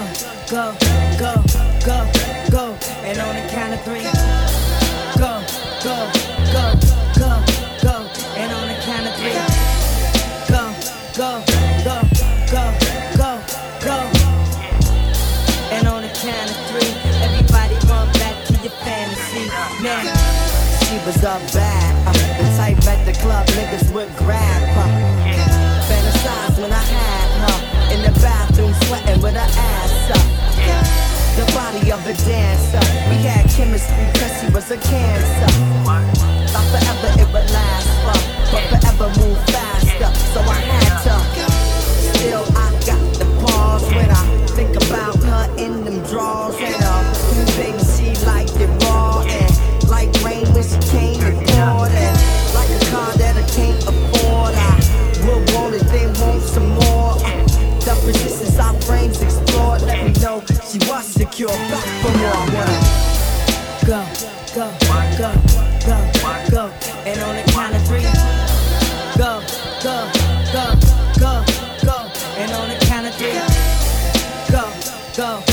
Go, go, go, go, go. And on the count of three. Go, go, go, go, go. And on the count of three. Go, go, go, go, go, go. And on the count of three. Everybody run back to your fantasy. Now, she was up bad. The type at the club niggas would grab her. Fantasize when I had her. In the bathroom, sweating with her ass up. The body of a dancer. We had chemistry because she was a cancer. Thought forever it would last for, but forever move faster. So I had to. Still, I got the pause when I think about her in them drawers. And baby, she liked it raw. And like rain when she came and poured. And like a car that I can't afford. I would want it, then want some more. The positions our brains explored. Let me know she was secure. Back for more. I wanna go, go, go, go, go. And on the count of three. Go, go, go, go, go. And on the count of three. Go, go.